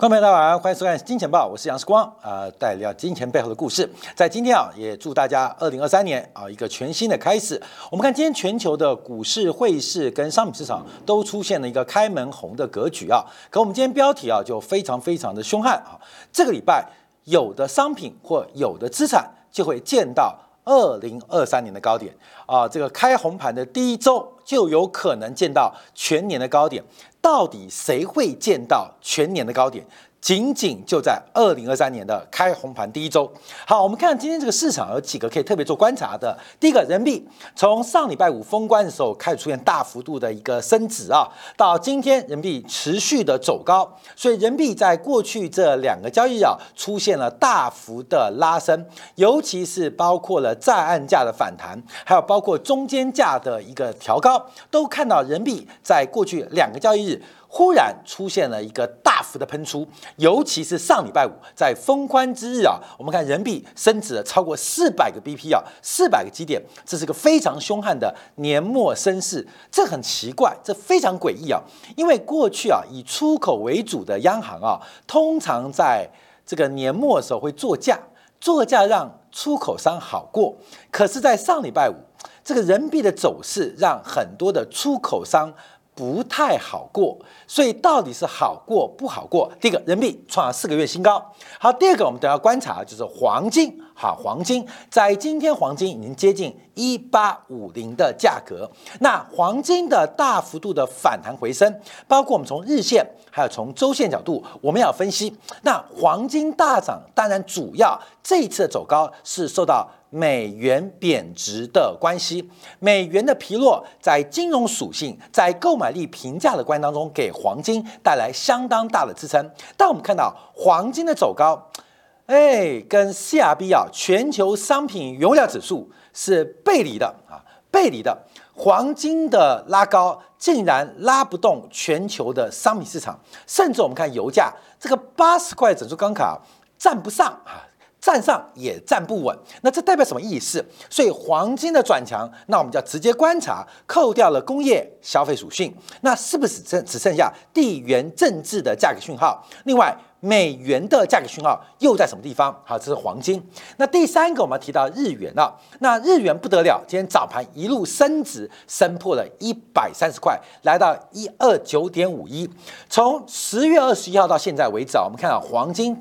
各位朋友大家晚上好，欢迎收看金钱报，我是杨世光带来金钱背后的故事。在今天也祝大家2023年一个全新的开始。我们看今天全球的股市、汇市跟商品市场都出现了一个开门红的格局啊。可我们今天标题就非常的凶悍啊。这个礼拜有的商品或有的资产就会见到2023年的高点啊，这个开红盘的第一周就有可能见到全年的高点。到底谁会见到全年的高点？仅仅就在2023年的开红盘第一周。好，我们看今天这个市场有几个可以特别做观察的。第一个，人民币从上礼拜五封关的时候开始出现大幅度的一个升值啊，到今天人民币持续的走高，所以人民币在过去这2个交易日出现了大幅的拉升，尤其是包括了在岸价的反弹，还有包括中间价的一个调高，都看到人民币在过去2个交易日忽然出现了一个大幅的喷出，尤其是上礼拜五在封关之日我们看人民币升值了超过400个 BP 400个基点，这是个非常凶悍的年末升势。这很奇怪，这非常诡异因为过去以出口为主的央行通常在这个年末的时候会做价让出口商好过，可是在上礼拜五这个人民币的走势让很多的出口商不太好过，所以到底是好过不好过？第一个，人民币创了4个月新高。好，第二个，我们等下观察就是黄金。好，黄金在今天黄金已经接近1850的价格。那黄金的大幅度的反弹回升，包括我们从日线还有从周线角度，我们要分析。那黄金大涨，当然主要这一次的走高是受到美元贬值的关系，美元的疲弱在金融属性、在购买力评价的关系当中，给黄金带来相当大的支撑。但我们看到黄金的走高，跟 CRB 全球商品原物料指数是背离的黄金的拉高竟然拉不动全球的商品市场，甚至我们看油价这个80块整数关卡站不上站上也站不稳，那这代表什么意思？所以黄金的转强，那我们就要直接观察，扣掉了工业消费属性，那是不是只剩下地缘政治的价格讯号？另外，美元的价格讯号又在什么地方？好，这是黄金。那第三个，我们提到日元那日元不得了，今天早盘一路升值，升破了130块，来到 129.51。从10月21号到现在为止我们看到黄金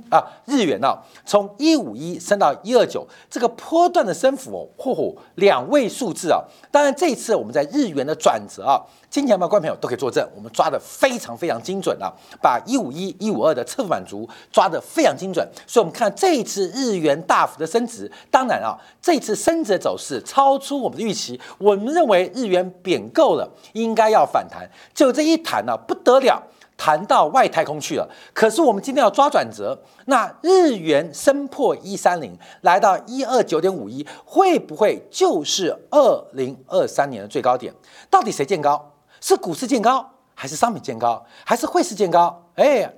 日元从151升到129，这个波段的升幅2位数字当然，这一次我们在日元的转折金钱报观众朋友都可以作证，我们抓得非常精准把151、152的侧幅满足抓得非常精准。所以我们看这一次日元大幅的升值，当然这一次升值的走势超出我们的预期，我们认为日元贬够了，应该要反弹，就这一弹不得了，谈到外太空去了。可是我们今天要抓转折，那日元升破130，来到 129.51， 会不会就是2023年的最高点？到底谁见高？是股市见高，还是商品见高，还是汇市见高？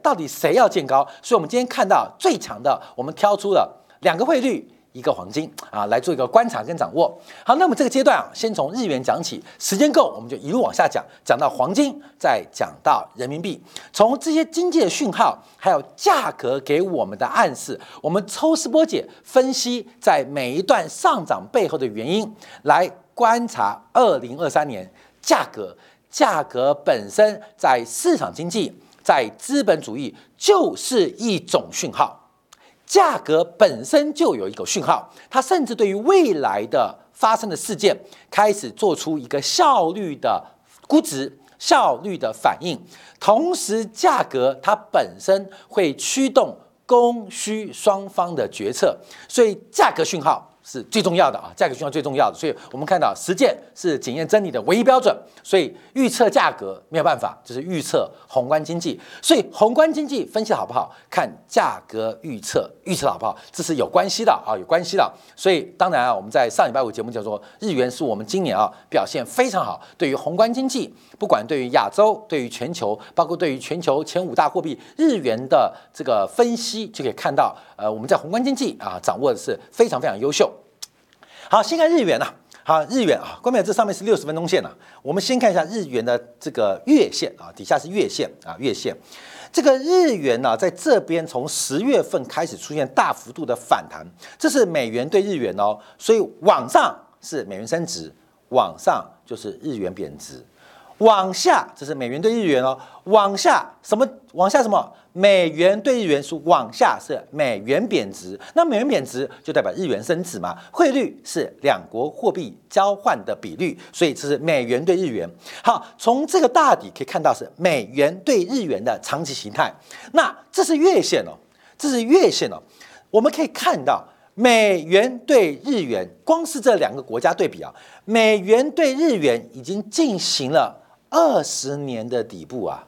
到底谁要见高？所以我们今天看到最强的，我们挑出了2个汇率，1个黄金来做一个观察跟掌握。好，那么这个阶段先从日元讲起，时间够我们就一路往下讲，讲到黄金，再讲到人民币。从这些经济的讯号，还有价格给我们的暗示，我们抽丝剥茧分析在每一段上涨背后的原因，来观察2023年价格本身在市场经济、在资本主义就是一种讯号。价格本身就有一个讯号，它甚至对于未来的发生的事件开始做出一个效率的估值、效率的反应。同时，价格它本身会驱动供需双方的决策，所以价格讯号是最重要的价格讯号最重要的。所以我们看到实践是检验真理的唯一标准，所以预测价格没有办法，就是预测宏观经济。所以宏观经济分析好不好，看价格预测好不好，这是有关系的所以当然我们在上礼拜五节目叫做日元是我们今年表现非常好，对于宏观经济，不管对于亚洲、对于全球，包括对于全球前5大货币，日元的这个分析就可以看到我们在宏观经济掌握的是非常优秀。好，先看日元好，日元啊，观众朋友，这上面是60分钟线啊。我们先看一下日元的这个月线啊，底下是月线啊，月线。这个日元呢，在这边从10月份开始出现大幅度的反弹，这是美元对日元哦，所以往上是美元升值，往上就是日元贬值。往下，这是美元对日元哦，往下什么？往下什么？美元对日元是往下，是美元贬值。那美元贬值就代表日元升值嘛？汇率是两国货币交换的比率，所以这是美元对日元。好，从这个大底可以看到是美元对日元的长期形态。那这是月线哦，这是月线哦，我们可以看到。美元对日元，光是这两个国家对比啊，美元对日元已经进行了20年的底部啊，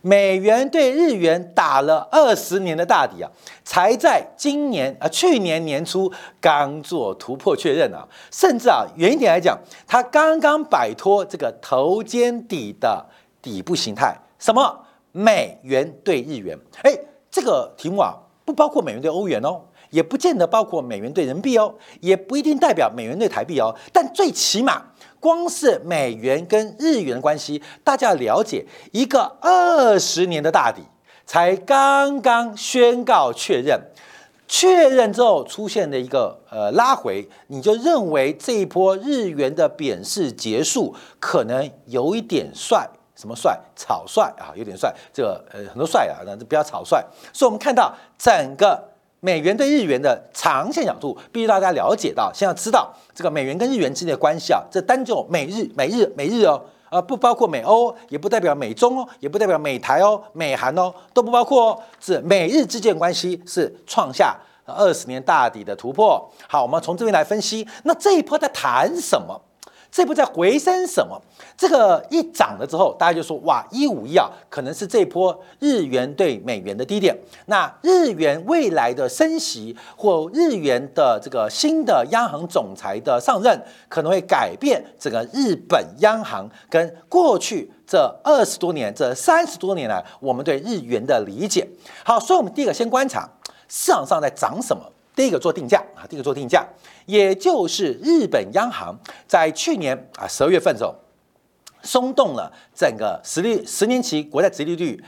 美元对日元打了20年的大底啊，才在今年去年年初刚做突破确认啊，甚至啊远一点来讲，它刚刚摆脱这个头肩底的底部形态，什么美元对日元？哎，这个题目啊，不包括美元对欧元哦。也不见得包括美元对人民币哦，也不一定代表美元对台币哦。但最起码，光是美元跟日元的关系，大家要了解一个20年的大底才刚刚宣告确认，确认之后出现的一个拉回，你就认为这一波日元的贬势结束，可能有一点帅。什么帅？草率啊，有点帅。这个很多帅啊，那不要草率。所以我们看到整个。美元对日元的长线角度，必须大家了解到，先要知道这个美元跟日元之间的关系啊。这单就美日哦，不包括美欧，也不代表美中哦，也不代表美台哦、美韩哦，都不包括哦。是美日之间的关系是创下20年大底的突破。好，我们从这边来分析，那这一波在谈什么？这波在回升什么？这个一涨了之后，大家就说哇，151啊，可能是这波日元对美元的低点。那日元未来的升息或日元的这个新的央行总裁的上任，可能会改变整个日本央行跟过去这20多年、这30多年来我们对日元的理解。好，所以我们第一个先观察市场上在涨什么。第一个做定价，也就是日本央行在去年12月份的时候，松动了整个10年期国债殖利率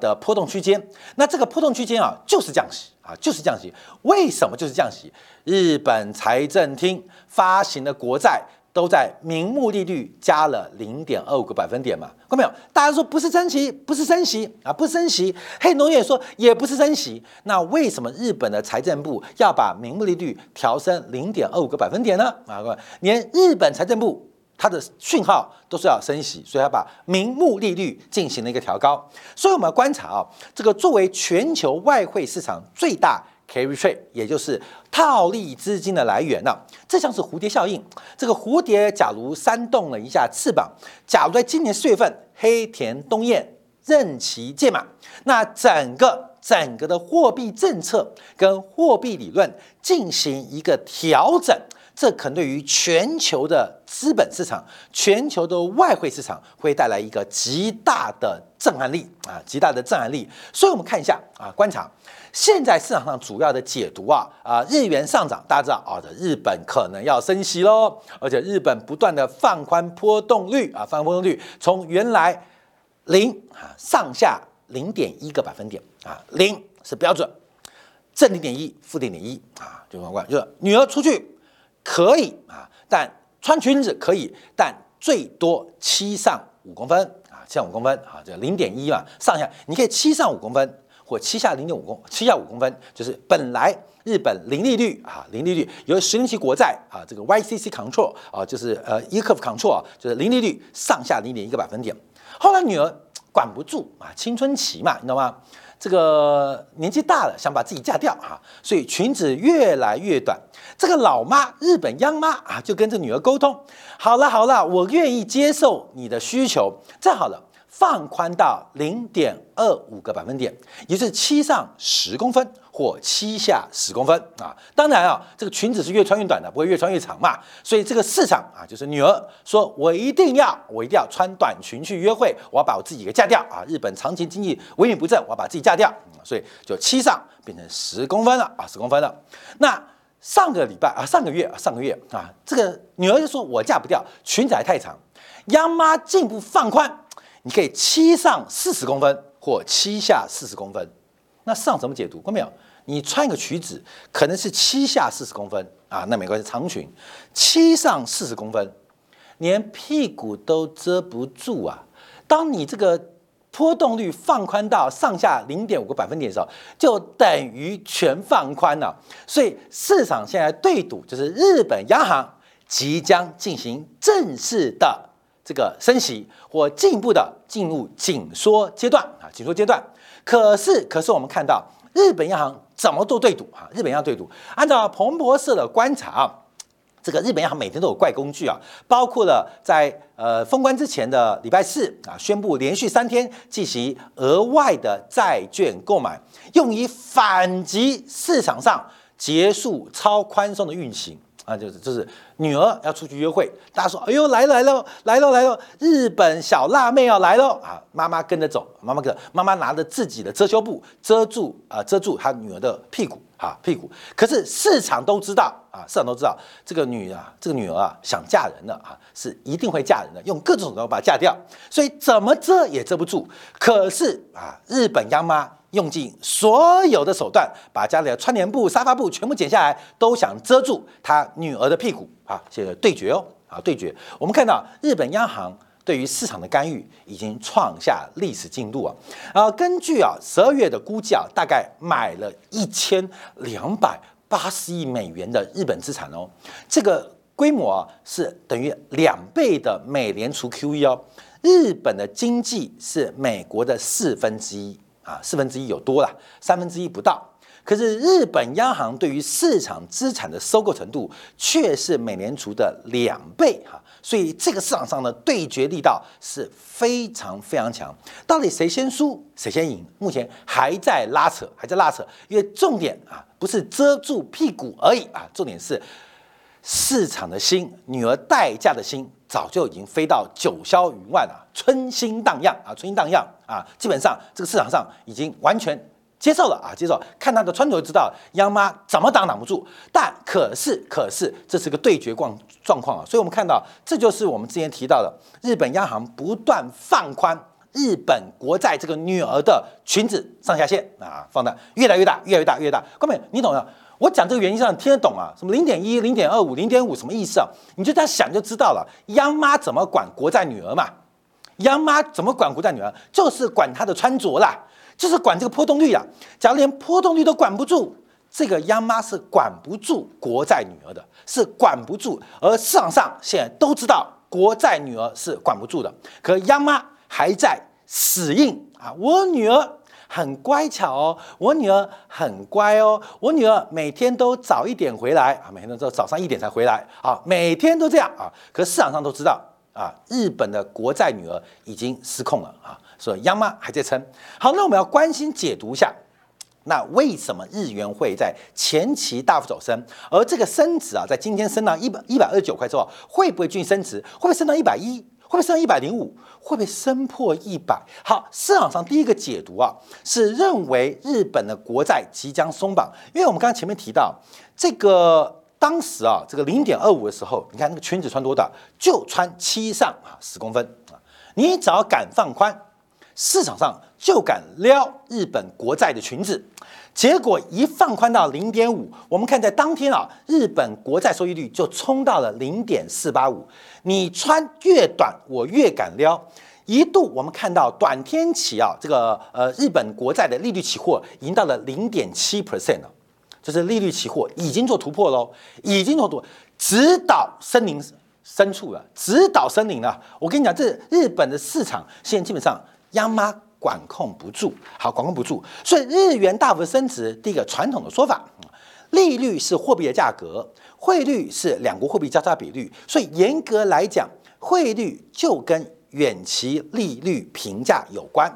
的波动区间。那这个波动区间啊，就是降息啊，就是降息。为什么就是降息？日本财政厅发行的国债。都在名目利率加了0.25个百分点嘛，看到没有？大家说不是升息，不是升息啊，不是升息。黑农业说也不是升息，那为什么日本的财政部要把名目利率调升0.25个百分点呢？啊，连日本财政部它的讯号都是要升息，所以它把名目利率进行了一个调高。所以我们要观察啊，这个作为全球外汇市场最大。carry trade 也就是套利资金的来源呢、啊，这像是蝴蝶效应。这个蝴蝶假如扇动了一下翅膀，假如在今年4月份，黑田东彦任期届满，那整个的货币政策跟货币理论进行一个调整。这可能对于全球的资本市场、全球的外汇市场会带来一个极大的震撼力啊，极大的震撼力。所以，我们看一下啊，观察现在市场上主要的解读啊，日元上涨，大家知道啊，日本可能要升息喽，而且日本不断的放宽波动率啊，放宽波动率从原来0啊上下0.1个百分点啊，0是标准，正0.1、负0.1啊，就是女儿出去。可以啊，但穿裙子可以，但最多7上5公分啊，7上5公分啊，这0.1嘛，上下你可以7上5公分或7下5公分，就是本来日本零利率由10年期国债啊，这个 YCC control 啊，就是YCC control 啊，就是零利率上下0.1个百分点。后来女儿管不住啊，青春期嘛，你知道吗？这个年纪大了，想把自己嫁掉啊，所以裙子越来越短。这个老妈，日本央妈啊，就跟这女儿沟通，好了，我愿意接受你的需求，这好了，放宽到0.25个百分点，也就是7上10公分或7下10公分啊。当然啊，这个裙子是越穿越短的，不会越穿越长嘛。所以这个市场啊，就是女儿说我一定要穿短裙去约会，我要把我自己给嫁掉啊。日本长期经济萎靡不振，我要把自己嫁掉，所以就7上变成10公分了啊，10公分了。那上个月啊，这个女儿就说我嫁不掉，裙子还太长，央妈进一步放宽，你可以七上40公分或七下40公分。那上怎么解读？看到没有？你穿个裙子可能是七下40公分啊，那没关系，长裙七上40公分，连屁股都遮不住啊。当你这个波动率放宽到上下0.5个百分点的时候，就等于全放宽了。所以市场现在对赌就是日本央行即将进行正式的这个升息或进一步的进入紧缩阶段啊，紧缩阶段。可是我们看到日本央行怎么做对赌啊？日本央行对赌，按照彭博社的观察啊。这个日本央行每天都有怪工具啊，包括了在封关之前的礼拜四啊，宣布连续3天进行额外的债券购买，用以反击市场上结束超宽松的运行啊，就是女儿要出去约会，大家说哎呦来了，日本小辣妹要来了啊，妈妈拿着自己的遮羞布遮住她女儿的屁股。啊，屁股！可是市场都知道，这个女儿想嫁人了啊，是一定会嫁人的，用各种手段把她嫁掉，所以怎么遮也遮不住。可是啊，日本央妈用尽所有的手段，把家里的窗帘布、沙发布全部剪下来，都想遮住她女儿的屁股啊！现在对决哦，啊，对决！我们看到日本央行对于市场的干预已经创下历史进度啊！根据啊12月的估计啊，大概买了1280亿美元的日本资产哦，这个规模啊是等于2倍的美联储 QE 哦。日本的经济是美国的1/4啊，1/4有多啦，1/3不到。可是日本央行对于市场资产的收购程度却是美联储的2倍哈，所以这个市场上的对决力道是非常非常强。到底谁先输谁先赢？目前还在拉扯，因为重点啊不是遮住屁股而已啊，重点是市场的心，女儿待嫁的心早就已经飞到九霄云外了，春心荡漾啊，基本上这个市场上已经完全。接受了，看他的穿着就知道央妈怎么挡不住。但可是这是个对决状况啊，所以我们看到这就是我们之前提到的日本央行不断放宽日本国债这个女儿的裙子上下限啊，放大越来越大。各位你懂了，我讲这个原因上你听得懂啊？什么0.1、0.25、0.5什么意思啊？你就这样想就知道了，央妈怎么管国债女儿嘛？央妈怎么管国债女儿？就是管她的穿着啦。就是管这个波动率啊，假如连波动率都管不住，这个央妈是管不住国债女儿的，是管不住。而市场上现在都知道国债女儿是管不住的，可央妈还在死硬啊！我女儿很乖巧哦，我女儿很乖哦，我女儿每天都早一点回来啊，每天都早上1点才回来啊，每天都这样啊。可市场上都知道啊，日本的国债女儿已经失控了啊。所以央妈还在撑。好，那我们要关心解读一下，那为什么日元会在前期大幅走升？而这个升值啊，在今天升到129块之后，会不会继续升值？会不会升到110？会不会升到105？会不会升破100？好，市场上第一个解读啊，是认为日本的国债即将松绑，因为我们刚才前面提到这个。当时啊，这个0.25的时候，你看那个裙子穿多大，就穿7上10公分啊！你只要敢放宽，市场上就敢撩日本国债的裙子。结果一放宽到0.5，我们看在当天啊，日本国债收益率就冲到了0.485。你穿越短，我越敢撩。一度我们看到短天期啊，这个日本国债的利率期货已经到了0.7% 了。就是利率期货已经做突破喽，直捣深处了，我跟你讲，这日本的市场现在基本上央妈管控不住，所以日元大幅升值。第一个传统的说法，利率是货币的价格，汇率是两国货币交叉比率，所以严格来讲，汇率就跟远期利率评价有关。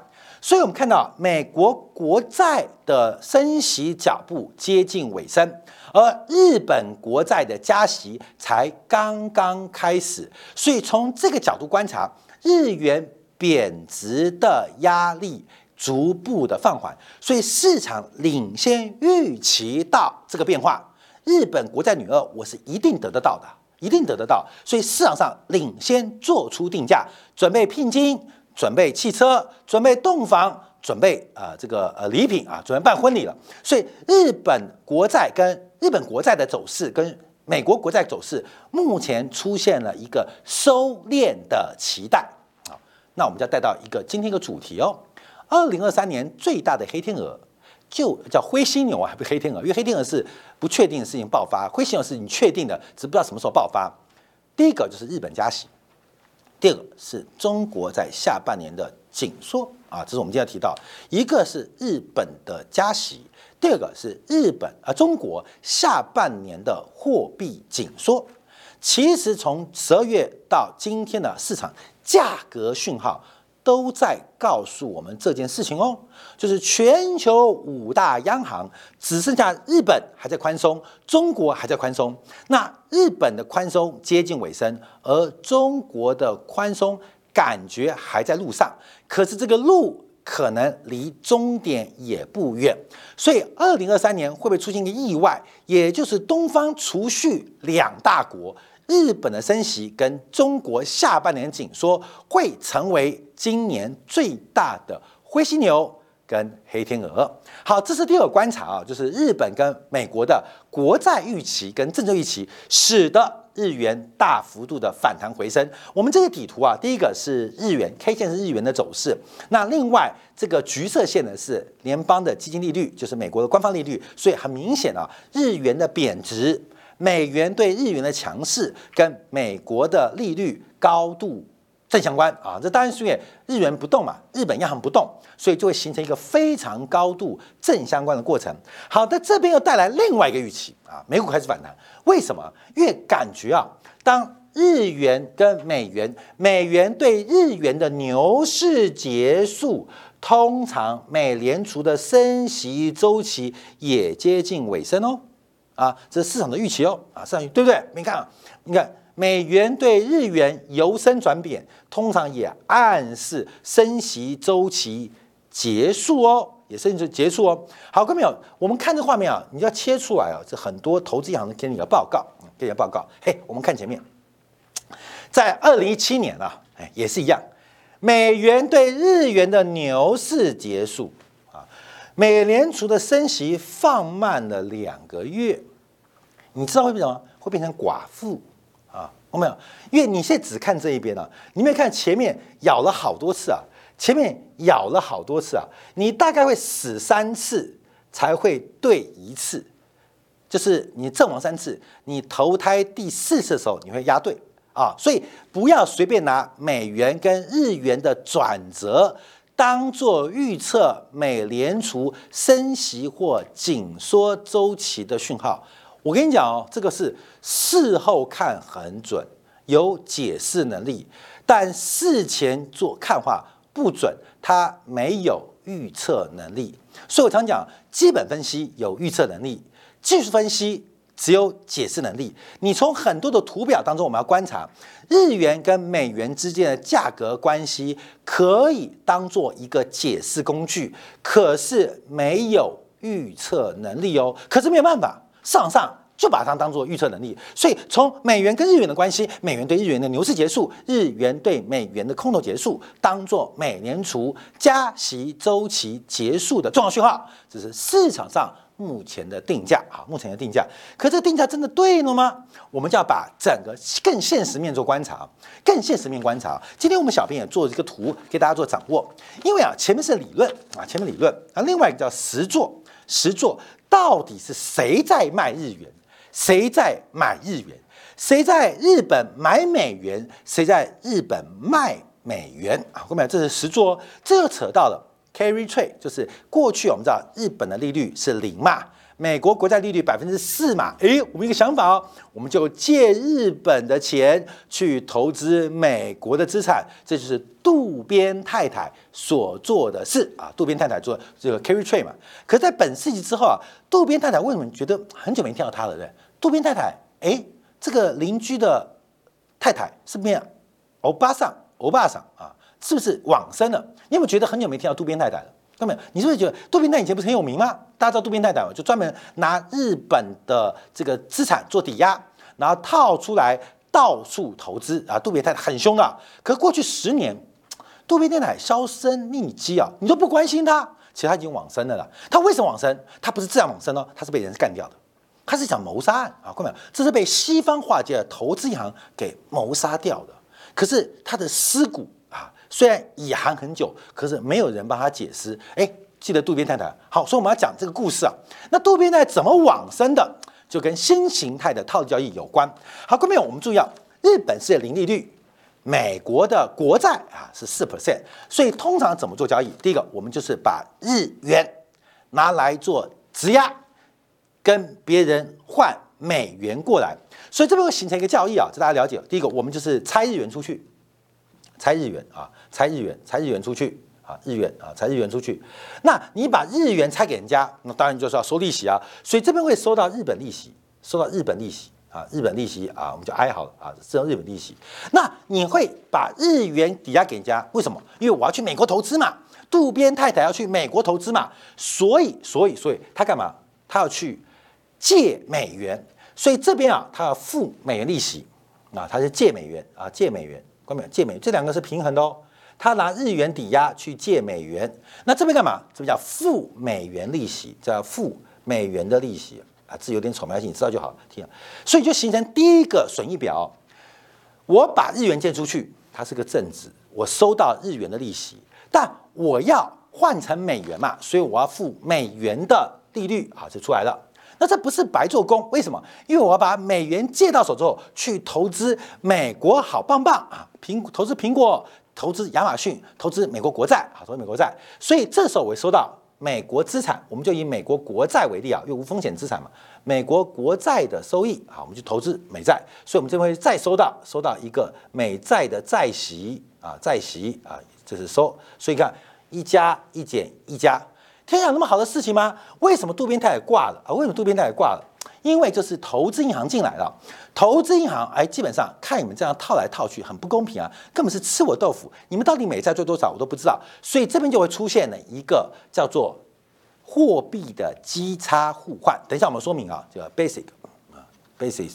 所以我们看到美国国债的升息脚步接近尾声，而日本国债的加息才刚刚开始。所以从这个角度观察，日元贬值的压力逐步的放缓，所以市场领先预期到这个变化，日本国债女二我是一定得得到的，一定得得到。所以市场上领先做出定价，准备聘金，准备汽车，准备动房，准备礼品啊，准备办婚礼了。所以日本国债跟日本国债的走势跟美国国债走势目前出现了一个收敛的期待啊。那我们就要带到今天一个主题哦，2023年最大的黑天鹅。就叫灰犀牛啊，还不是黑天鹅，因为黑天鹅是不确定的事情爆发，灰犀牛是你确定的，只不知道什么时候爆发。第一个就是日本加息，第二个是中国在下半年的紧缩啊，这是我们今天提到，一个是日本的加息，第二个是中国下半年的货币紧缩。其实从12月到今天的市场价格讯号。都在告诉我们这件事情哦，就是全球5大央行只剩下日本还在宽松，中国还在宽松。那日本的宽松接近尾声，而中国的宽松感觉还在路上，可是这个路可能离终点也不远。所以2023年会不会出现一个意外，也就是东方除去2大国。日本的升息跟中国下半年紧缩会成为今年最大的灰犀牛跟黑天鹅。好，这是第二个观察啊，就是日本跟美国的国债预期跟政策预期，使得日元大幅度的反弹回升。我们这个底图啊，第一个是日元 K 线是日元的走势，那另外这个橘色线呢是联邦的基金利率，就是美国的官方利率，所以很明显啊，日元的贬值。美元对日元的强势跟美国的利率高度正相关啊，这当然是因为日元不动嘛，日本央行不动，所以就会形成一个非常高度正相关的过程。好的，这边又带来另外一个预期啊，美股开始反弹，为什么？因为感觉啊，当日元跟美元对日元的牛市结束。通常美联储的升息周期也接近尾声哦。啊，这是市场的预期哦，啊，市场对不对？你看，美元对日元由升转贬，通常也暗示升息周期结束哦，也升息结束哦。好，各位朋友，我们看这画面啊，你要切出来啊，这很多投资银行给你的报告，嘿，我们看前面，在2017年啊，也是一样，美元对日元的牛市结束啊，美联储的升息放慢了2个月。你知道会变成什么？会变成寡妇啊！有没有？因为你现在只看这一边啊，你没有看前面咬了好多次啊，你大概会死3次才会对1次，就是你阵亡3次，你投胎第4次的时候你会押对啊，所以不要随便拿美元跟日元的转折。当作预测美联储升息或紧缩周期的讯号，我跟你讲哦，这个是事后看很准，有解释能力，但事前做看法不准，它没有预测能力。所以我常讲，基本分析有预测能力，技术分析只有解释能力。你从很多的图表当中，我们要观察日元跟美元之间的价格关系，可以当做一个解释工具，可是没有预测能力哦。可是没有办法，上就把它当做预测能力。所以从美元跟日元的关系，美元对日元的牛市结束，日元对美元的空头结束，当做美联储加息周期结束的重要讯号。这是市场上。目前的定价，可这定价真的对了吗？我们就要把整个更现实面做观察，今天我们小编也做了一个图给大家做掌握，因为啊，前面是理论啊，另外一个叫实作，到底是谁在卖日元，谁在买日元，谁在日本买美元，谁在日本卖美元啊？各位，这是实作哦，这就扯到了。carry trade 就是过去我们知道日本的利率是0嘛，美国国债利率4%嘛，我们一个想法哦，我们就借日本的钱去投资美国的资产，这就是渡边太太所做的事啊，渡边太太做这个 carry trade 嘛。可是在本世纪之后啊，渡边太太为什么觉得很久没听到她了呢？渡边太太，这个邻居的太太是不是欧巴桑啊？是不是往生了？你有没有觉得很久没听到渡边太太了？那么你是不是觉得渡边泰以前不是很有名吗？大家知道渡边泰就专门拿日本的这个资产做抵押，然后套出来到处投资啊。渡边泰很凶的，可过去10年，渡边泰销声匿迹啊，你都不关心他。其实他已经往生了啦。他为什么往生？他不是自然往生哦，他是被人干掉的。他是一场谋杀案啊，各位，这是被西方化界的投资银行给谋杀掉的。可是他的尸骨啊，虽然已寒很久，可是没有人帮他解释。哎，记得渡边泰好，所以我们要讲这个故事啊。那渡边泰怎么往生的？就跟新形态的套利交易有关。好，各位，我们注意啊，日本是零利率。美国的国债啊是4%，所以通常怎么做交易？第一个，我们就是把日元拿来做质押，跟别人换美元过来，所以这边会形成一个交易啊，这大家了解。第一个，我们就是拆日元出去，拆日元出去。那你把日元拆给人家，那当然就是要收利息啊，所以这边会收到日本利息，啊，日本利息啊，我们就哀好了啊，这种日本利息。那你会把日元抵押给人家，为什么？因为我要去美国投资嘛，渡边泰要去美国投资嘛，所以他干嘛？他要去借美元，所以这边啊，他要付美元利息啊，他是借美元啊，这两个是平衡的哦。他拿日元抵押去借美元，那这边干嘛？这边叫付美元利息，叫付美元的利息。啊，字有点丑没关系，你知道就好。听，所以就形成第一个损益表。我把日元借出去，它是个正值，我收到日元的利息，但我要换成美元嘛，所以我要付美元的利率啊，就出来了。那这不是白做工？为什么？因为我要把美元借到手之后，去投资美国好棒棒啊，投资苹果，投资亚马逊，投资美国国债啊，所以这时候我收到。美国资产，我们就以美国国债为例啊，因为无风险资产嘛。美国国债的收益啊，我们去投资美债，所以我们这边会再收到一个美债的债息啊，这是收。所以看一加一减一加，天有那么好的事情吗？为什么渡边泰也挂了啊？因为就是投资银行进来了，投资银行哎，基本上看你们这样套来套去很不公平啊，根本是吃我豆腐。你们到底美债做多少我都不知道，所以这边就会出现了一个叫做货币的基差互换。等一下我们说明啊，叫 basis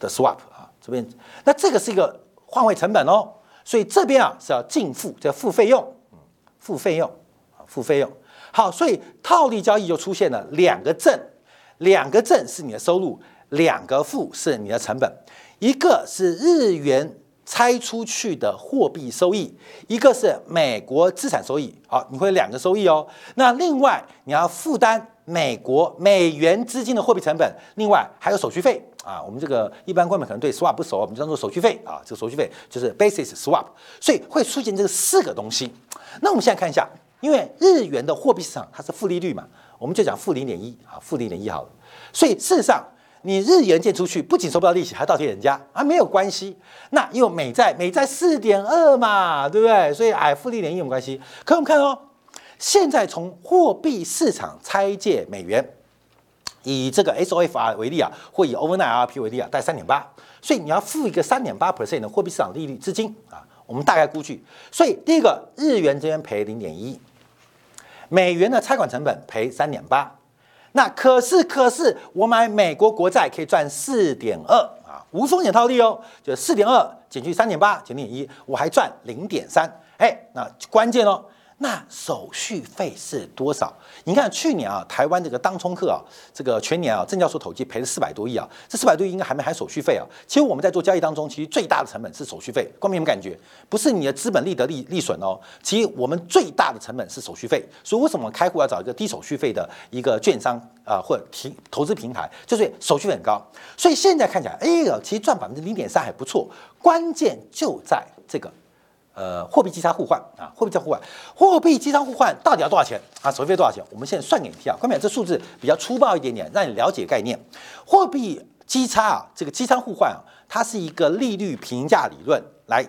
的 swap 啊，这边那这个是一个换汇成本哦，所以这边啊是要净付，叫付费用。好，所以套利交易就出现了两个正是你的收入，两个负是你的成本。一个是日元拆出去的货币收益，一个是美国资产收益。好，你会两个收益哦。那另外你要负担美元资金的货币成本，另外还有手续费啊。我们这个一般观众可能对 swap 不熟，我们就当做手续费啊。这个手续费就是 basis swap， 所以会出现这四个东西。那我们现在看一下，因为日元的货币市场它是负利率嘛。我们就讲-0.1啊，-0.1好了。所以事实上，你日元借出去，不仅收不到利息，还倒贴人家啊，没有关系。那因为美债4.2嘛，对不对？所以-0.1有关系。可我们看哦，现在从货币市场拆借美元，以这个 SOFR 为例啊，或以 overnight RP 为例啊，带3.8，所以你要付一个3.8% 的货币市场利率资金啊，我们大概估计。所以第一个，日元这边赔0.1。美元的拆款成本赔3.8，那可是我买美国国债可以赚4.2啊，无风险套利哦，就4.2减去3.8减0.1，我还赚0.3，那关键哦，那手续费是多少？你看去年啊，台湾这个当冲客啊，这个全年啊，证交所统计赔了400多亿啊，这400多亿应该还没含手续费啊。其实我们在做交易当中，其实最大的成本是手续费，光凭你们感觉，不是你的资本利得利损哦。其实我们最大的成本是手续费，所以为什么开户要找一个低手续费的一个券商啊，或者投资平台，就是手续费很高。所以现在看起来，其实赚0.3%还不错，关键就在这个。货币基差互换啊，货币基差互换到底要多少钱啊？手续费多少钱？我们现在算给你听啊，关键这数字比较粗暴一点点，让你了解概念。货币基差啊，这个基差互换啊，它是一个利率评价理论来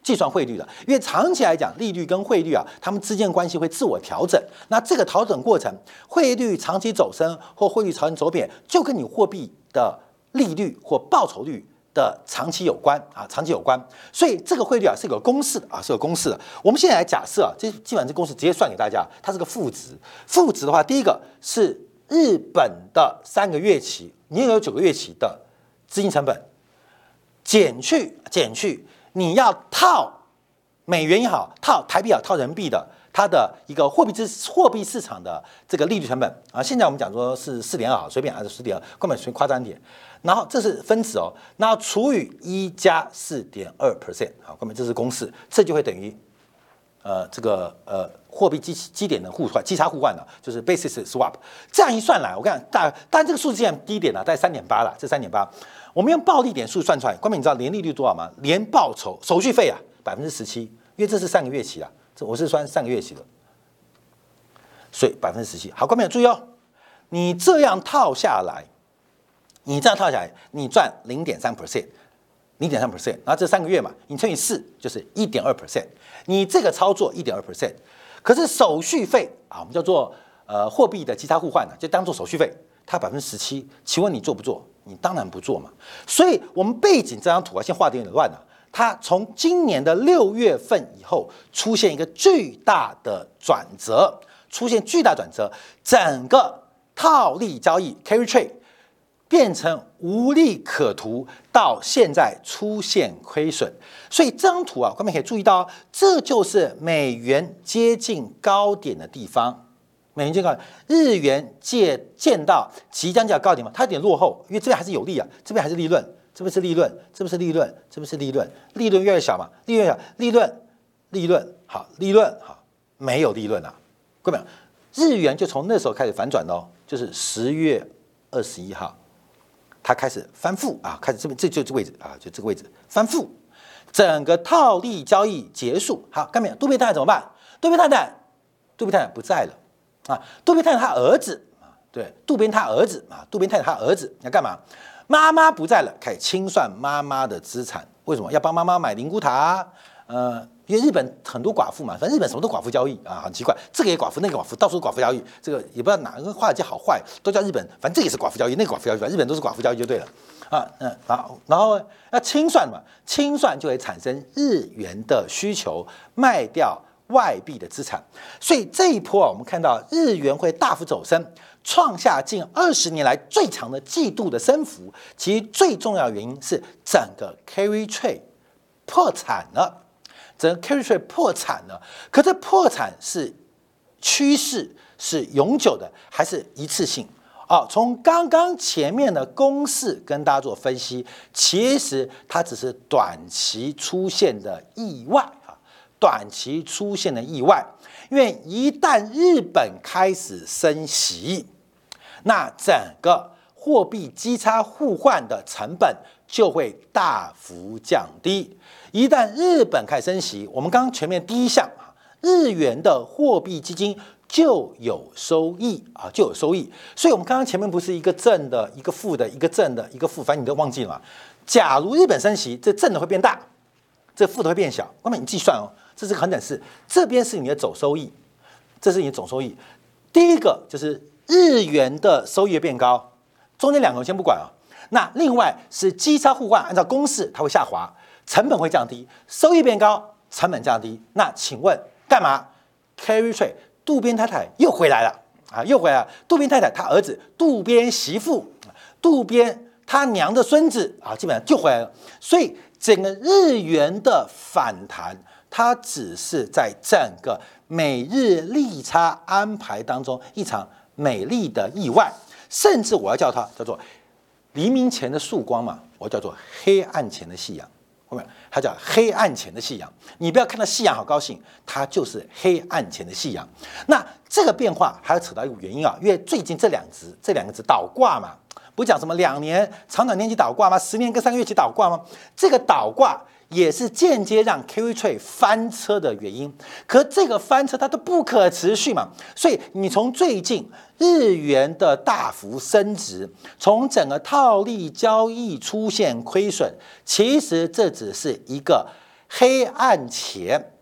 计算汇率的，因为长期来讲，利率跟汇率啊，它们之间的关系会自我调整。那这个调整过程，汇率长期走升或汇率朝向走贬，就跟你货币的利率或报酬率。的长期有关啊，长期有关，所以这个汇率啊是有个公式的啊，是有公式的。我们现在来假设啊，这基本上这公式直接算给大家，它是个负值。负值的话，第一个是日本的3个月期，你也有9个月期的资金成本，减去你要套美元也好，套台币也好，套人民币的。它的一个货币市场的这个利率成本啊，现在我们讲说是4.2啊，随便还是4.2，根本随夸张点。然后这是分子哦，然后除以1+4.2%， 好，根本这是公式，这就会等于这个货币基点的互换，基差互换了，就是 basis swap。这样一算来，我看但这个数字现在低点呢，大概3.8了，这3.8，我们用暴利点数算出来，根本你知道年利率多少吗？年报酬手续费啊17%，因为这是3个月期啊。这我是算3个月期的，所以17%。好，观众朋友注意哦，你这样套下来，你赚0.3%，0.3%，然后这3个月嘛，你乘以4就是1.2%。你这个操作1.2%，可是手续费啊，我们叫做货币的基差互换呢，就当做手续费，它17%。请问你做不做？你当然不做嘛。所以我们背景这张图啊，先画的有点乱了。它从今年的6月份以后出现一个巨大的转折，整个套利交易 carry trade 变成无利可图，到现在出现亏损。所以这张图啊，观众可以注意到，这就是美元接近高点的地方。美元见高，日元见到即将叫高点嘛，它有点落后，因为这边还是有利啊，这边还是利润。利润越来越小嘛，利润没有利润啊，各位，日元就从那时候开始反转喽，就是10月21号，它开始翻负啊，开始这边这位置啊，就这个位置翻负，整个套利交易结束。好，看没有？渡边太太怎么办？渡边太太不在了啊，渡边太太他儿子啊，对，渡边太太他儿子要干嘛？妈妈不在了，开始清算妈妈的资产。为什么要帮妈妈买灵骨塔？因为日本很多寡妇嘛，反正日本什么都寡妇交易啊，很奇怪，这个也寡妇，那个寡妇，到处都寡妇交易，这个也不知道哪个华尔街好坏，都叫日本，反正这也是寡妇交易，那个寡妇交易，日本都是寡妇交易就对了啊。然后要清算嘛，清算就会产生日元的需求，卖掉外币的资产，所以这一波啊，我们看到日元会大幅走升，创下近20年来最长的季度的升幅。其实最重要的原因是整个 carry trade 破产了，可这破产是趋势，是永久的，还是一次性？哦，从刚刚前面的公式跟大家做分析，其实它只是短期出现的意外。因为一旦日本开始升息，那整个货币基差互换的成本就会大幅降低。一旦日本开始升息，我们刚刚前面第一项日元的货币基金就有收益啊，所以我们刚刚前面不是一个正的，一个负的，反正你都忘记了嘛。假如日本升息，这正的会变大，这负的会变小。那么你计算哦。这是很简单事，这边是你的总收益，第一个就是日元的收益变高，中间2个我先不管啊。那另外是基差互换，按照公式它会下滑，成本会降低，收益变高，成本降低。那请问干嘛 ？carry trade 渡边太太又回来了啊，渡边太太她儿子、渡边媳妇、渡边他娘的孙子啊，基本上就回来了。所以整个日元的反弹，它只是在整个美日利差安排当中一场美丽的意外，甚至我要叫它叫做黎明前的曙光嘛，我叫做黑暗前的夕阳。后面它叫黑暗前的夕阳，你不要看到夕阳好高兴，它就是黑暗前的夕阳。那这个变化还要扯到一个原因啊，因为最近这两个值倒挂嘛，不是讲什么2年长短天期倒挂吗？10年跟3个月期倒挂吗？这个倒挂也是间接让 carry trade 翻车的原因，可这个翻车它都不可持续嘛，所以你从最近日元的大幅升值，从整个套利交易出现亏损，其实这只是一个黑暗前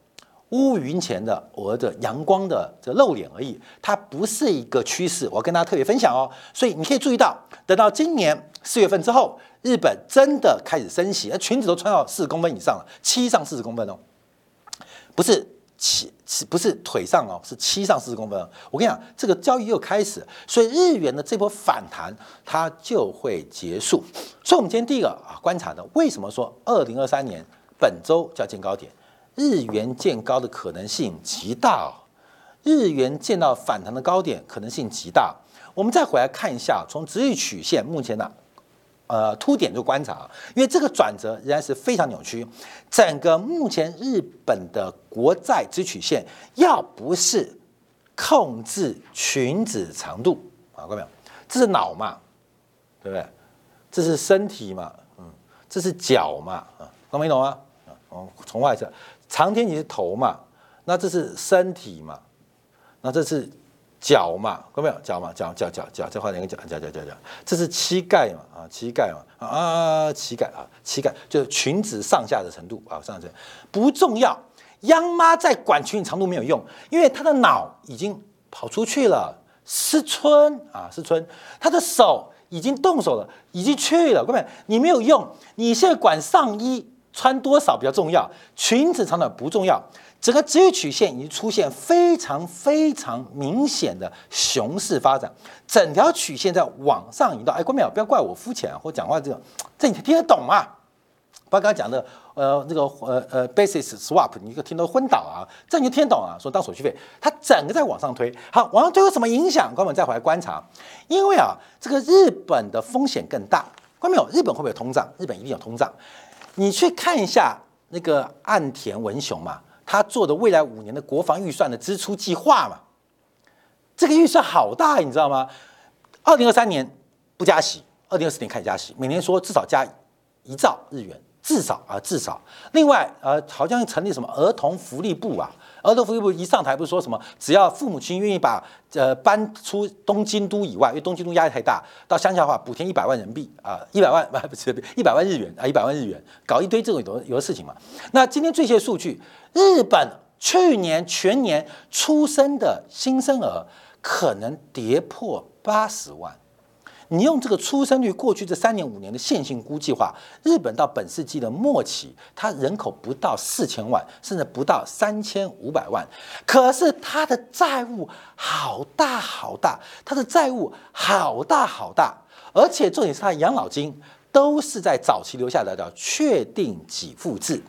乌云前的我的阳光的这露脸而已，它不是一个趋势。我跟大家特别分享哦，所以你可以注意到，等到今年4月份之后，日本真的开始升息，而裙子都穿到40公分以上了，7上40公分哦，不是不是腿上哦，是7上40公分哦。我跟你讲，这个交易又开始，所以日元的这波反弹它就会结束。所以，我们今天第一个观察的，为什么说2023年本周叫见高点？日元见高的可能性极大哦，日元见到反弹的高点可能性极大。我们再回来看一下，从直立曲线目前的凸点做观察，因为这个转折仍然是非常扭曲。整个目前日本的国债直立曲线，要不是控制裙子长度啊，看到没有？这是脑嘛，对不对？这是身体嘛，这是脚嘛，懂没懂啊？重画一下，长天你是头嘛，那这是身体嘛，那这是脚嘛，看到没有？脚嘛，脚，再画两个脚，这是膝盖嘛，膝盖就是裙子上下的程度啊，上下不重要，央妈在管裙子长度没有用，因为她的脑已经跑出去了，思春，她的手已经动手了，已经去了，看到没有？你没有用，你现在管上衣穿多少比较重要，裙子长短不重要。整个直立曲线已经出现非常非常明显的熊市发展，整条曲线在往上移动。哎，观众不要怪我肤浅或讲话这种，这你听得懂吗？不要刚才讲的basis swap， 你就听得昏倒啊，这你就听得懂啊，说当手续费，它整个在往上推。好，往上推有什么影响？观众再回来观察，因为啊，这个日本的风险更大。观众，日本会不会有通胀？日本一定有通胀。你去看一下那个岸田文雄嘛，他做的未来5年的国防预算的支出计划嘛，这个预算好大，你知道吗？2023年不加息，2024年开始加息，每年说至少加1兆日元，至少。另外好像成立什么儿童福利部啊，儿童福利部一上台不是说什么，只要父母亲愿意把搬出东京都以外，因为东京都压力太大，到乡下的话补贴100万人民币啊，100万日元啊，100万日元，搞一堆这种有的事情嘛。那今天最新的数据，日本去年全年出生的新生儿可能跌破80万。你用这个出生率过去这3年5年的线性估计化，日本到本世纪的末期，它人口不到4000万，甚至不到3500万，可是它的债务好大，而且重点是它的养老金都是在早期留下来的确定给付制，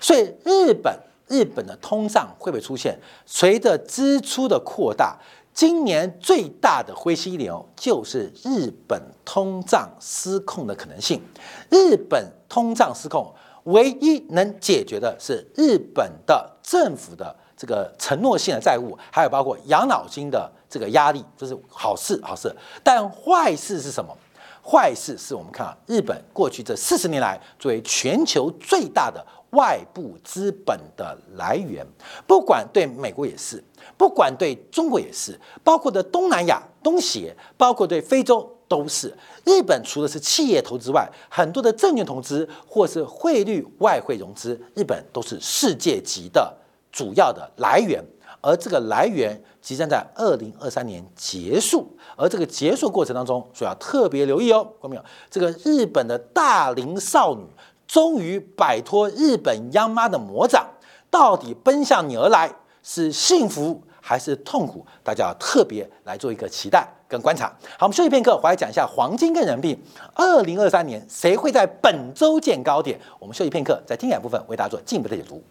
所以日本的通胀会不会出现？随着支出的扩大。今年最大的灰犀牛就是日本通胀失控的可能性。日本通胀失控唯一能解决的是日本的政府的这个承诺性的债务，还有包括养老金的这个压力，这是好事。但坏事是什么？坏事是我们看啊，日本过去这40年来作为全球最大的外部资本的来源，不管对美国也是，不管对中国也是，包括对东南亚、东协，包括对非洲都是。日本除了是企业投资外，很多的证券投资或是汇率外汇融资，日本都是世界级的主要的来源。而这个来源即将在2023年结束，而这个结束过程当中，所以要特别留意哦，看到没有？这个日本的大龄少女。终于摆脱日本央妈的魔掌，到底奔向你而来是幸福还是痛苦？大家要特别来做一个期待跟观察。好，我们休息片刻，回来讲一下黄金跟人民币。2023年谁会在本周见高点？我们休息片刻，在精彩部分为大家做进一步的解读。